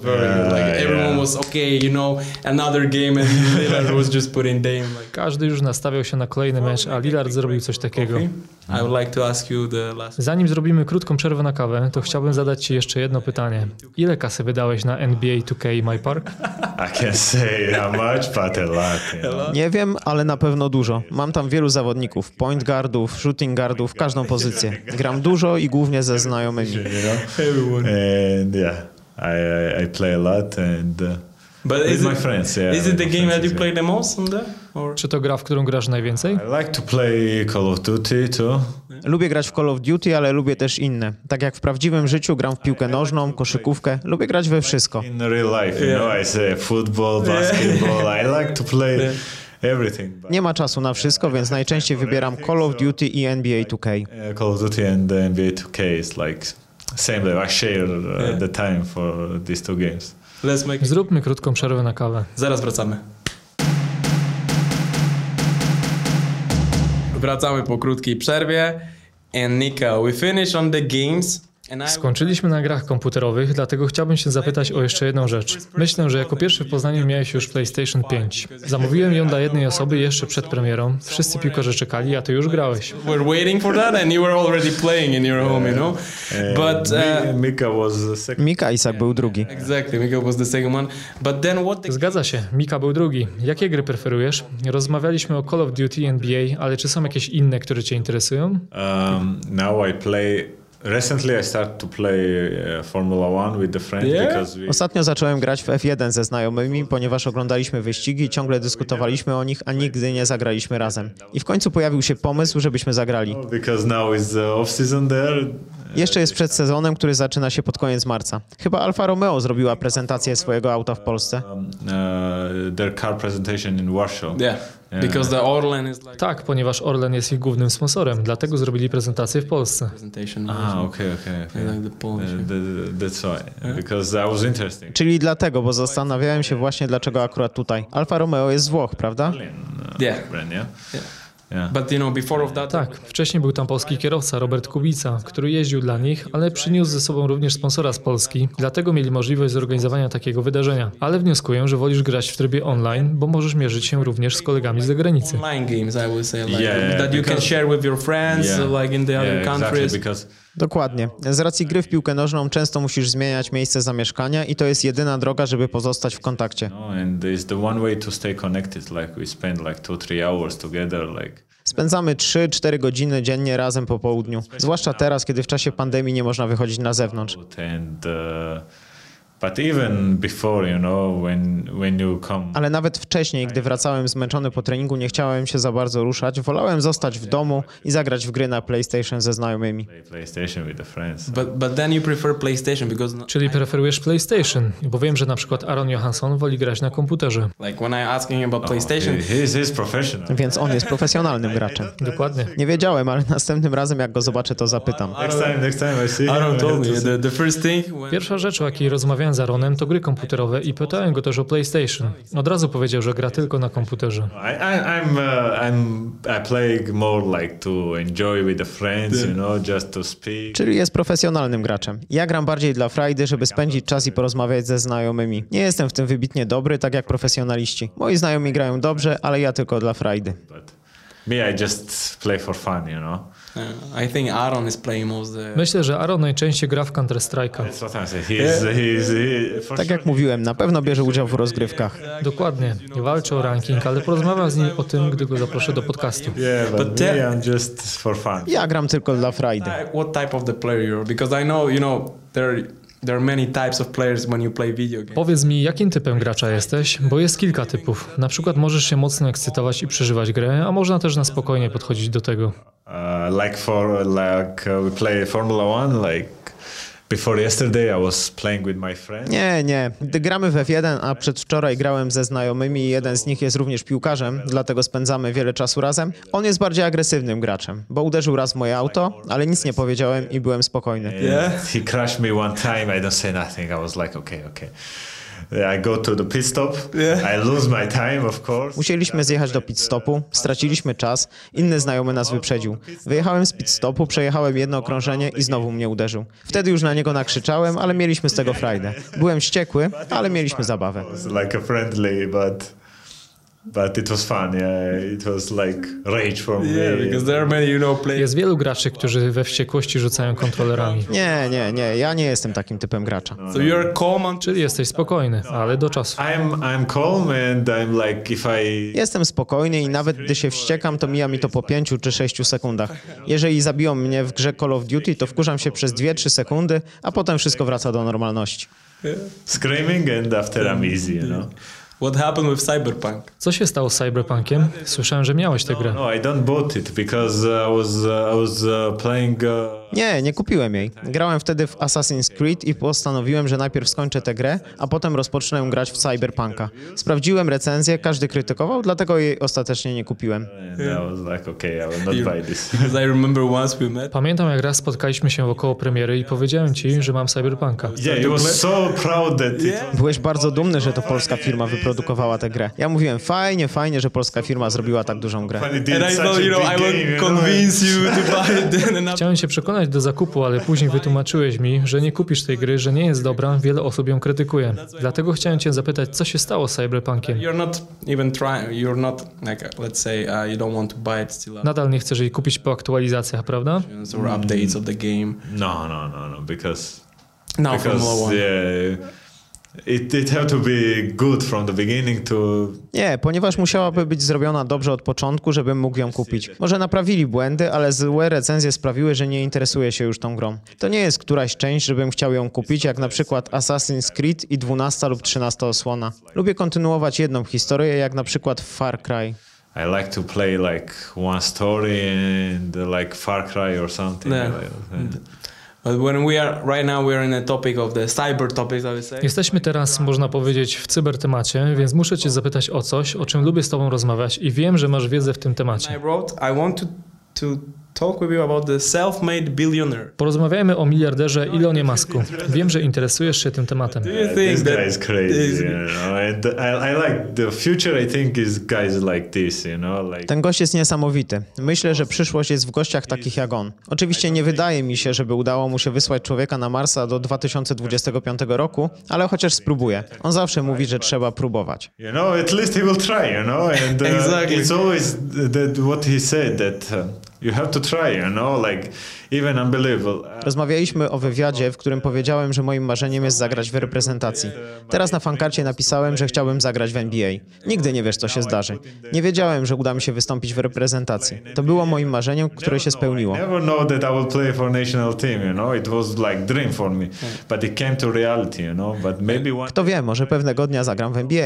Każdy już nastawiał się na kolejny mecz, a Lillard zrobił coś takiego. Zanim zrobimy krótką przerwę na kawę, to chciałbym zadać Ci jeszcze jedno pytanie. Ile kasy wydałeś na N B A two K My Park? Nie wiem, ale na pewno dużo. Mam tam wielu zawodników, point guardów, shooting guardów, każdą pozycję. Gram dużo i głównie ze znajomymi. Yeah, I, I play a lot and uh, but with my friends. Yeah, is it the game that you play the most on there? Or? Czy to gra, w którą grasz najwięcej? I like to play Call of Duty too. Lubię grać w Call of Duty, ale lubię też inne. Tak jak w prawdziwym życiu gram w piłkę nożną, koszykówkę, lubię grać we wszystko. In real life, you know, I say football, basketball. I like to play everything. Nie ma czasu na wszystko, więc najczęściej wybieram Call of Duty i N B A two K. Call of Duty and N B A two K is like same level. I share uh, the time for these two games. Let's make... Zróbmy krótką przerwę na kawę. Zaraz wracamy. Wracamy po krótkiej przerwie. And Nika, we finish on the games. Skończyliśmy na grach komputerowych, dlatego chciałbym się zapytać o jeszcze jedną rzecz. Myślę, że jako pierwszy w Poznaniu miałeś już PlayStation pięć. Zamówiłem ją dla jednej osoby jeszcze przed premierą. Wszyscy piłkarze czekali, a ty już grałeś. Mika Isak był drugi. Zgadza się, Mika był drugi. Jakie gry preferujesz? Rozmawialiśmy o Call of Duty i N B A, ale czy są jakieś inne, które cię interesują? Um, now I play... Recently I started to play Formula One with the friends because we... Ostatnio zacząłem grać w F jeden ze znajomymi, ponieważ oglądaliśmy wyścigi i ciągle dyskutowaliśmy o nich, a nigdy nie zagraliśmy razem. I w końcu pojawił się pomysł, żebyśmy zagrali. Because now is the off season there. Jeszcze jest przed sezonem, który zaczyna się pod koniec marca. Chyba Alfa Romeo zrobiła prezentację swojego auta w Polsce. Their car presentation in Warsaw. Because the Orlen is like... Tak, ponieważ Orlen jest ich głównym sponsorem, dlatego zrobili prezentację w Polsce. Ah, okay, okay, okay. Czyli dlatego, bo zastanawiałem się właśnie, dlaczego akurat tutaj. Alfa Romeo jest z Włoch, prawda? Yeah. Yeah. But, you know, before of that... Tak, wcześniej był tam polski kierowca Robert Kubica, który jeździł dla nich, ale przyniósł ze sobą również sponsora z Polski, dlatego mieli możliwość zorganizowania takiego wydarzenia. Ale wnioskuję, że wolisz grać w trybie online, bo możesz mierzyć się również z kolegami z zagranicy. Dokładnie. Z racji gry w piłkę nożną często musisz zmieniać miejsce zamieszkania i to jest jedyna droga, żeby pozostać w kontakcie. Spędzamy trzy cztery godziny dziennie razem po południu, zwłaszcza teraz, kiedy w czasie pandemii nie można wychodzić na zewnątrz. Ale nawet wcześniej, gdy wracałem zmęczony po treningu, nie chciałem się za bardzo ruszać. Wolałem zostać w domu i zagrać w gry na PlayStation ze znajomymi. Czyli preferujesz PlayStation, bo wiem, że na przykład Aaron Johansson woli grać na komputerze. Więc on jest profesjonalnym graczem. Dokładnie. Nie wiedziałem, ale następnym razem, jak go zobaczę, to zapytam. Pierwsza rzecz, o jakiej rozmawiałem z Aaronem, to gry komputerowe i pytałem go też o PlayStation. Od razu powiedział, że gra tylko na komputerze. Czyli jest profesjonalnym graczem. Ja gram bardziej dla frajdy, żeby spędzić czas i porozmawiać ze znajomymi. Nie jestem w tym wybitnie dobry, tak jak profesjonaliści. Moi znajomi grają dobrze, ale ja tylko dla frajdy. Myślę, że Aaron najczęściej gra w Counter-Strike'a. Tak jak mówiłem, na pewno bierze udział w rozgrywkach. Dokładnie. Nie walczy o ranking, ale porozmawiam z nim o tym, gdy go zaproszę do podcastu. Ja gram tylko dla frajdy. There are many types of players when you play video games. Powiedz mi, jakim typem gracza jesteś, bo jest kilka typów. Na przykład możesz się mocno ekscytować i przeżywać grę, a można też na spokojnie podchodzić do tego. Uh, like for like uh, we play Formula One, like Before yesterday I was playing with my friends. Nie, nie. Gramy w F jeden, a przedwczoraj grałem ze znajomymi. Jeden z nich jest również piłkarzem, dlatego spędzamy wiele czasu razem. On jest bardziej agresywnym graczem, bo uderzył raz w moje auto, ale nic nie powiedziałem i byłem spokojny. Yeah. He crashed me one time, I don't say nothing. I was like, okay, okay. I go to the pit stop. I lose my time, of course. Musieliśmy zjechać do pit stopu, straciliśmy czas, inny znajomy nas wyprzedził. Wyjechałem z pit stopu, przejechałem jedno okrążenie i znowu mnie uderzył. Wtedy już na niego nakrzyczałem, ale mieliśmy z tego frajdę. Byłem wściekły, ale mieliśmy zabawę. Like a friendly, but but it was fun. Yeah, it was like rage for me. Yeah, because there are many, you know, players. Jest wielu graczy, którzy we wściekłości rzucają kontrolerami. Nie, nie, nie. Ja nie jestem takim typem gracza. So you're calm and... Czyli jesteś spokojny, ale do czasu. I'm I'm calm and I'm like if I Jestem spokojny i nawet gdy się wściekam, to mija mi to po pięciu czy sześciu sekundach. Jeżeli zabiją mnie w grze Call of Duty, to wkurzam się przez dwie trzy sekundy, a potem wszystko wraca do normalności. Yeah. Screaming and after I'm easy, you know. What happened with Cyberpunk? Co się stało z Cyberpunkiem? Słyszałem, że miałeś tę grę. No, I don't bought it because I was I was playing. Nie, nie kupiłem jej. Grałem wtedy w Assassin's Creed i postanowiłem, że najpierw skończę tę grę, a potem rozpocznę grać w Cyberpunka. Sprawdziłem recenzję, każdy krytykował, dlatego jej ostatecznie nie kupiłem. Pamiętam, jak raz spotkaliśmy się wokoło premiery i powiedziałem ci, że mam Cyberpunka. Byłeś bardzo dumny, że to polska firma wyprodukowała tę grę. Ja mówiłem, fajnie, fajnie, że polska firma zrobiła tak dużą grę. Chciałem się przekonać do zakupu, ale później wytłumaczyłeś mi, że nie kupisz tej gry, że nie jest dobra, wiele osób ją krytykuje. Dlatego chciałem cię zapytać, co się stało z Cyberpunkiem? Nadal nie chcesz jej kupić po aktualizacjach, prawda? Mm. No, no, no, no, because, because yeah, It, it had to be good from the beginning to... Nie, ponieważ musiałaby być zrobiona dobrze od początku, żebym mógł ją kupić. Może naprawili błędy, ale złe recenzje sprawiły, że nie interesuję się już tą grą. To nie jest któraś część, żebym chciał ją kupić, jak na przykład Assassin's Creed i dwunasta lub trzynasta osłona. Lubię kontynuować jedną historię, jak na przykład w Far Cry. I like to play like one story and like Far Cry or something. Yeah. Jesteśmy teraz, można powiedzieć, w cybertemacie, więc muszę cię zapytać o coś, o czym lubię z tobą rozmawiać i wiem, że masz wiedzę w tym temacie. Porozmawiajmy o miliarderze Elonie Musku. Wiem, że interesujesz się tym tematem. Ten gość jest niesamowity. Myślę, że przyszłość jest w gościach takich jak on. Oczywiście nie wydaje mi się, żeby udało mu się wysłać człowieka na Marsa do dwa tysiące dwudziestego piątego roku, ale chociaż spróbuje. On zawsze mówi, że trzeba próbować. You have to try, you know, like even unbelievable. Rozmawialiśmy o wywiadzie, w którym powiedziałem, że moim marzeniem jest zagrać w reprezentacji. Teraz na fankarcie napisałem, że chciałbym zagrać w N B A. Nigdy nie wiesz, co się zdarzy. Nie wiedziałem, że uda mi się wystąpić w reprezentacji. To było moim marzeniem, które się spełniło. Never know that I will play for national team, you know. It was like dream for me, but it came to reality, you know. But maybe one. Kto wie, może pewnego dnia zagram w N B A.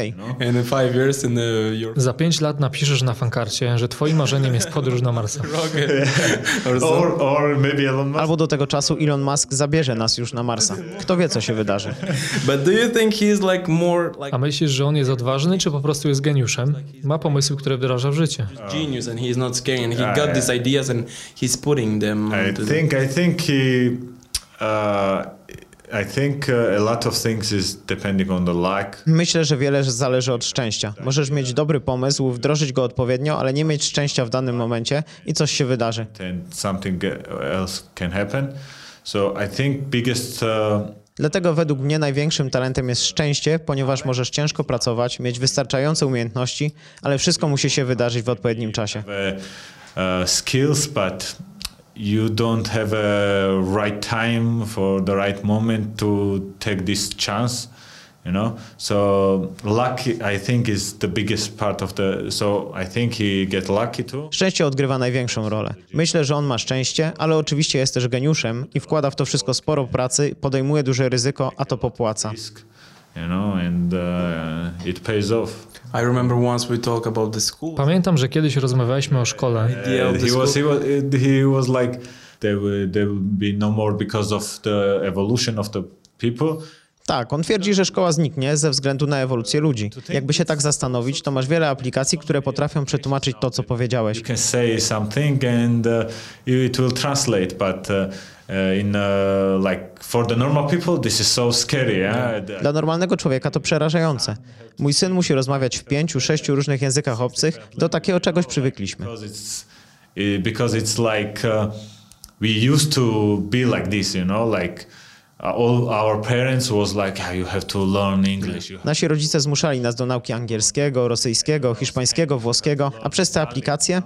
Za pięć lat napiszesz na fankarcie, że twoim marzeniem jest podróż na Marsa. Or, or maybe Elon Musk. Albo do tego czasu Elon Musk zabierze nas już na Marsa. Kto wie, co się wydarzy. But do you think he is like more like... A myślisz, że on jest odważny, czy po prostu jest geniuszem? Ma pomysły, które wdraża w życie. Genius and he is not scared and he got these ideas and he's putting them. I think I think he uh... Myślę, że wiele zależy od szczęścia. Możesz mieć dobry pomysł, wdrożyć go odpowiednio, ale nie mieć szczęścia w danym momencie i coś się wydarzy. Dlatego według mnie największym talentem jest szczęście, ponieważ możesz ciężko pracować, mieć wystarczające umiejętności, ale wszystko musi się wydarzyć w odpowiednim czasie. Skills, but you don't have a right time for the right moment to take this chance, you know. So luck, I think, is the biggest part of the. So I think he get lucky too. Szczęście odgrywa największą rolę. Myślę, że on ma szczęście, ale oczywiście jest też geniuszem i wkłada w to wszystko sporo pracy, podejmuje duże ryzyko, a to popłaca. You know, and uh, it pays off. I remember once we talked about the school. Pamiętam, że kiedyś rozmawialiśmy o szkole. He was, he was, he was like there will, there will be no more because of the evolution of the people. Tak, on twierdzi, że szkoła zniknie ze względu na ewolucję ludzi. Jakby się tak zastanowić, to masz wiele aplikacji, które potrafią przetłumaczyć to, co powiedziałeś. You can say something and it will translate, but in like for the normal people this is so scary. Dla normalnego człowieka to przerażające. Mój syn musi rozmawiać w pięciu, sześciu różnych językach obcych. Do takiego czegoś przywykliśmy. Because it's like we used to be like this, you know, like all our parents was like, yeah, you have to learn English. Nasi rodzice zmuszali nas do nauki angielskiego, rosyjskiego, hiszpańskiego, włoskiego, a przez te aplikacje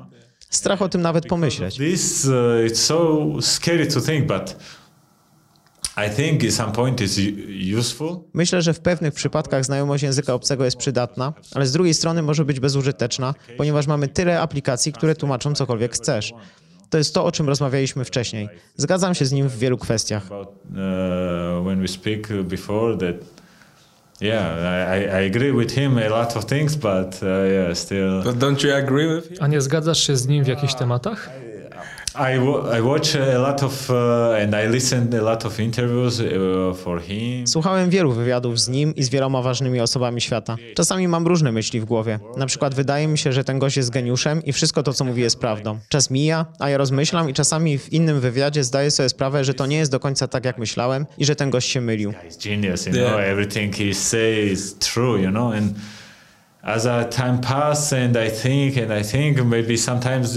strach o tym nawet pomyśleć. This it's so scary to think, but I think at some point it's useful. Myślę, że w pewnych przypadkach znajomość języka obcego jest przydatna, ale z drugiej strony może być bezużyteczna, ponieważ mamy tyle aplikacji, które tłumaczą cokolwiek chcesz. To jest to, o czym rozmawialiśmy wcześniej. Zgadzam się z nim w wielu kwestiach. A nie zgadzasz się z nim w jakichś tematach? Słuchałem wielu wywiadów z nim i z wieloma ważnymi osobami świata. Czasami mam różne myśli w głowie. Na przykład wydaje mi się, że ten gość jest geniuszem i wszystko to, co mówi, jest prawdą. Czas mija, a ja rozmyślam i czasami w innym wywiadzie zdaję sobie sprawę, że to nie jest do końca tak, jak myślałem i że ten gość się mylił. As time passes and I think and I think maybe sometimes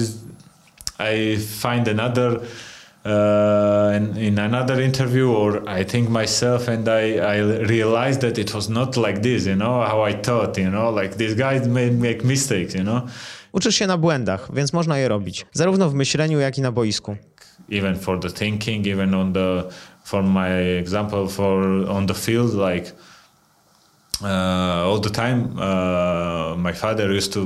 I find another uh, in, in another interview, or I think myself, and I, I realized that it was not like this, you know, how I thought, you know, like this guy may make mistakes, you know. Uczysz się na błędach, więc można je robić, zarówno w myśleniu, jak i na boisku. Even for the thinking, even on the, for my example, for on the field, like uh, all the time, uh, my father used to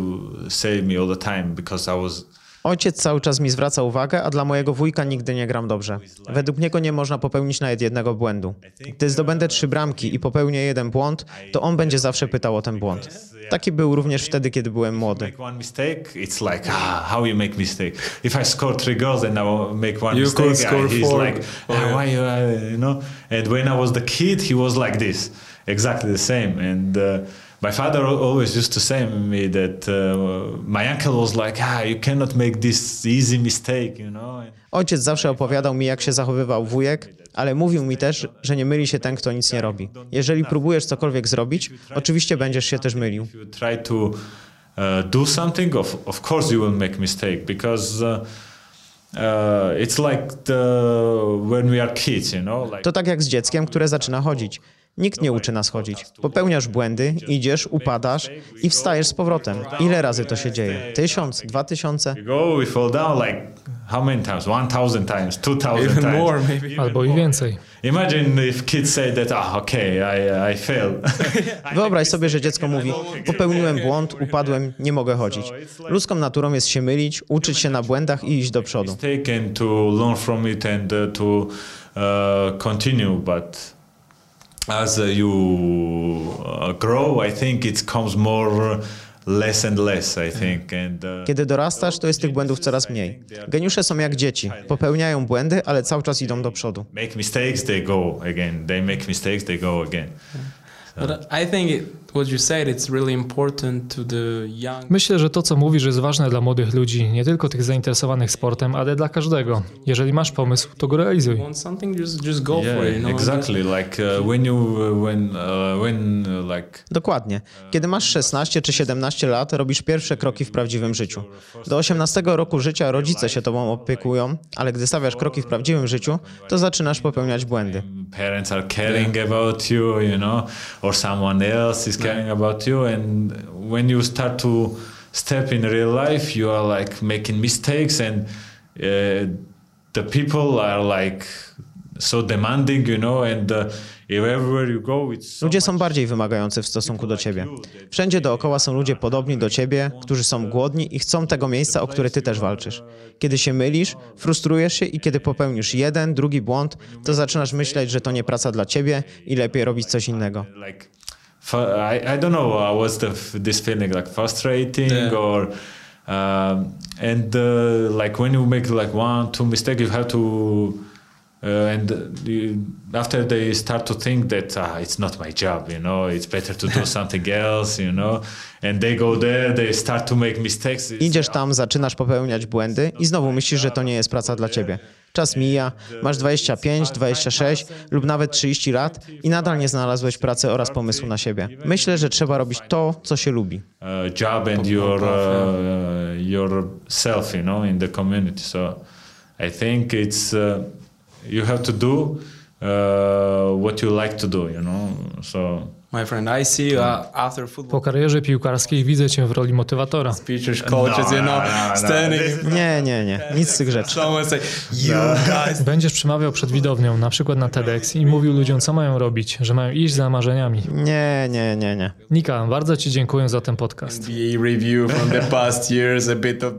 say me all the time because I was. Ojciec cały czas mi zwraca uwagę, a dla mojego wujka nigdy nie gram dobrze. Według niego nie można popełnić nawet jednego błędu. Gdy zdobędę trzy bramki i popełnię jeden błąd, to on będzie zawsze pytał o ten błąd. Taki był również wtedy, kiedy byłem młody. My father always used to say to me that uh, my uncle was like, ah, you cannot make this easy mistake, you know. Ojciec zawsze opowiadał mi, jak się zachowywał wujek, ale mówił mi też, że nie myli się ten, kto nic nie robi. Jeżeli próbujesz cokolwiek zrobić, oczywiście będziesz się też mylił. If you try to do something, of of course you will make mistake, because it's like when we are kids, you know. To tak jak z dzieckiem, które zaczyna chodzić. Nikt nie uczy nas chodzić. Popełniasz błędy, idziesz, upadasz i wstajesz z powrotem. Ile razy to się dzieje? Tysiąc, dwa tysiące? Albo i więcej. Wyobraź sobie, że dziecko mówi, popełniłem błąd, upadłem, nie mogę chodzić. Ludzką naturą jest się mylić, uczyć się na błędach i iść do przodu. As you grow, I think it comes more less and less, I think. And, uh, Kiedy dorastasz, to jest tych błędów coraz mniej. Geniusze są jak dzieci, popełniają błędy, ale cały czas idą do przodu. Make mistakes, they go again. They make mistakes, they go again. Myślę, że to, co mówisz, jest ważne dla młodych ludzi, nie tylko tych zainteresowanych sportem, ale dla każdego. Jeżeli masz pomysł, to go realizuj. Dokładnie. Kiedy masz szesnaście czy siedemnaście lat, robisz pierwsze kroki w prawdziwym życiu. Do osiemnastego roku życia rodzice się tobą opiekują, ale gdy stawiasz kroki w prawdziwym życiu, to zaczynasz popełniać błędy. Parents are caring about you, you know, or someone else is caring about you, and when you start to step in real life, you are like making mistakes, and uh, the people are like so demanding, you know, and uh, ludzie są bardziej wymagający w stosunku do ciebie. Wszędzie dookoła są ludzie podobni do ciebie, którzy są głodni i chcą tego miejsca, o które ty też walczysz. Kiedy się mylisz, frustrujesz się i kiedy popełnisz jeden, drugi błąd, to zaczynasz myśleć, że to nie praca dla ciebie i lepiej robić coś innego. I don't know, was this feeling like frustrating or and uh, like when you make like one, two mistakes, you have to, uh, and you, after they start to think that ah, it's not my job, you know, it's better to do something else, you know, and they go there, they start to make mistakes. Idziesz tam, zaczynasz popełniać błędy i znowu myślisz, że to nie jest praca dla ciebie. Czas mija, masz dwadzieścia pięć, dwadzieścia sześć lub nawet trzydzieści lat i nadal nie znalazłeś pracy oraz pomysłu na siebie. Myślę, że trzeba robić to, co się lubi. Job and your yourself, you know, in the community. So I think it's you have to do what you like to do, you know. So my friend, I see you after football. Po karierze piłkarskiej widzę cię w roli motywatora. Speeches, coaches, you know, standing. Nie, nie, nie. Nic z tych rzeczy. Będziesz przemawiał przed widownią, na przykład na TEDx i mówił ludziom, co mają robić, że mają iść za marzeniami. Nie, nie, nie, nie. Nika, bardzo ci dziękuję za ten podcast.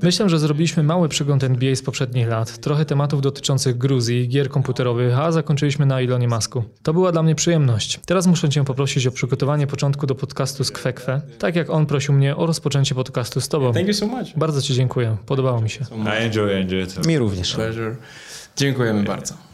Myślę, że zrobiliśmy mały przegląd N B A z poprzednich lat, trochę tematów dotyczących Gruzji, gier komputerowych, a zakończyliśmy na Elonie Musku. To była dla mnie przyjemność. Teraz muszę cię poprosić o przygotowanie początku do podcastu z Kwekwe, tak jak on prosił mnie o rozpoczęcie podcastu z tobą. Thank you so much. Bardzo ci dziękuję. Podobało mi się. I enjoy, enjoy it. Mi również. Pleasure. Dziękujemy bardzo.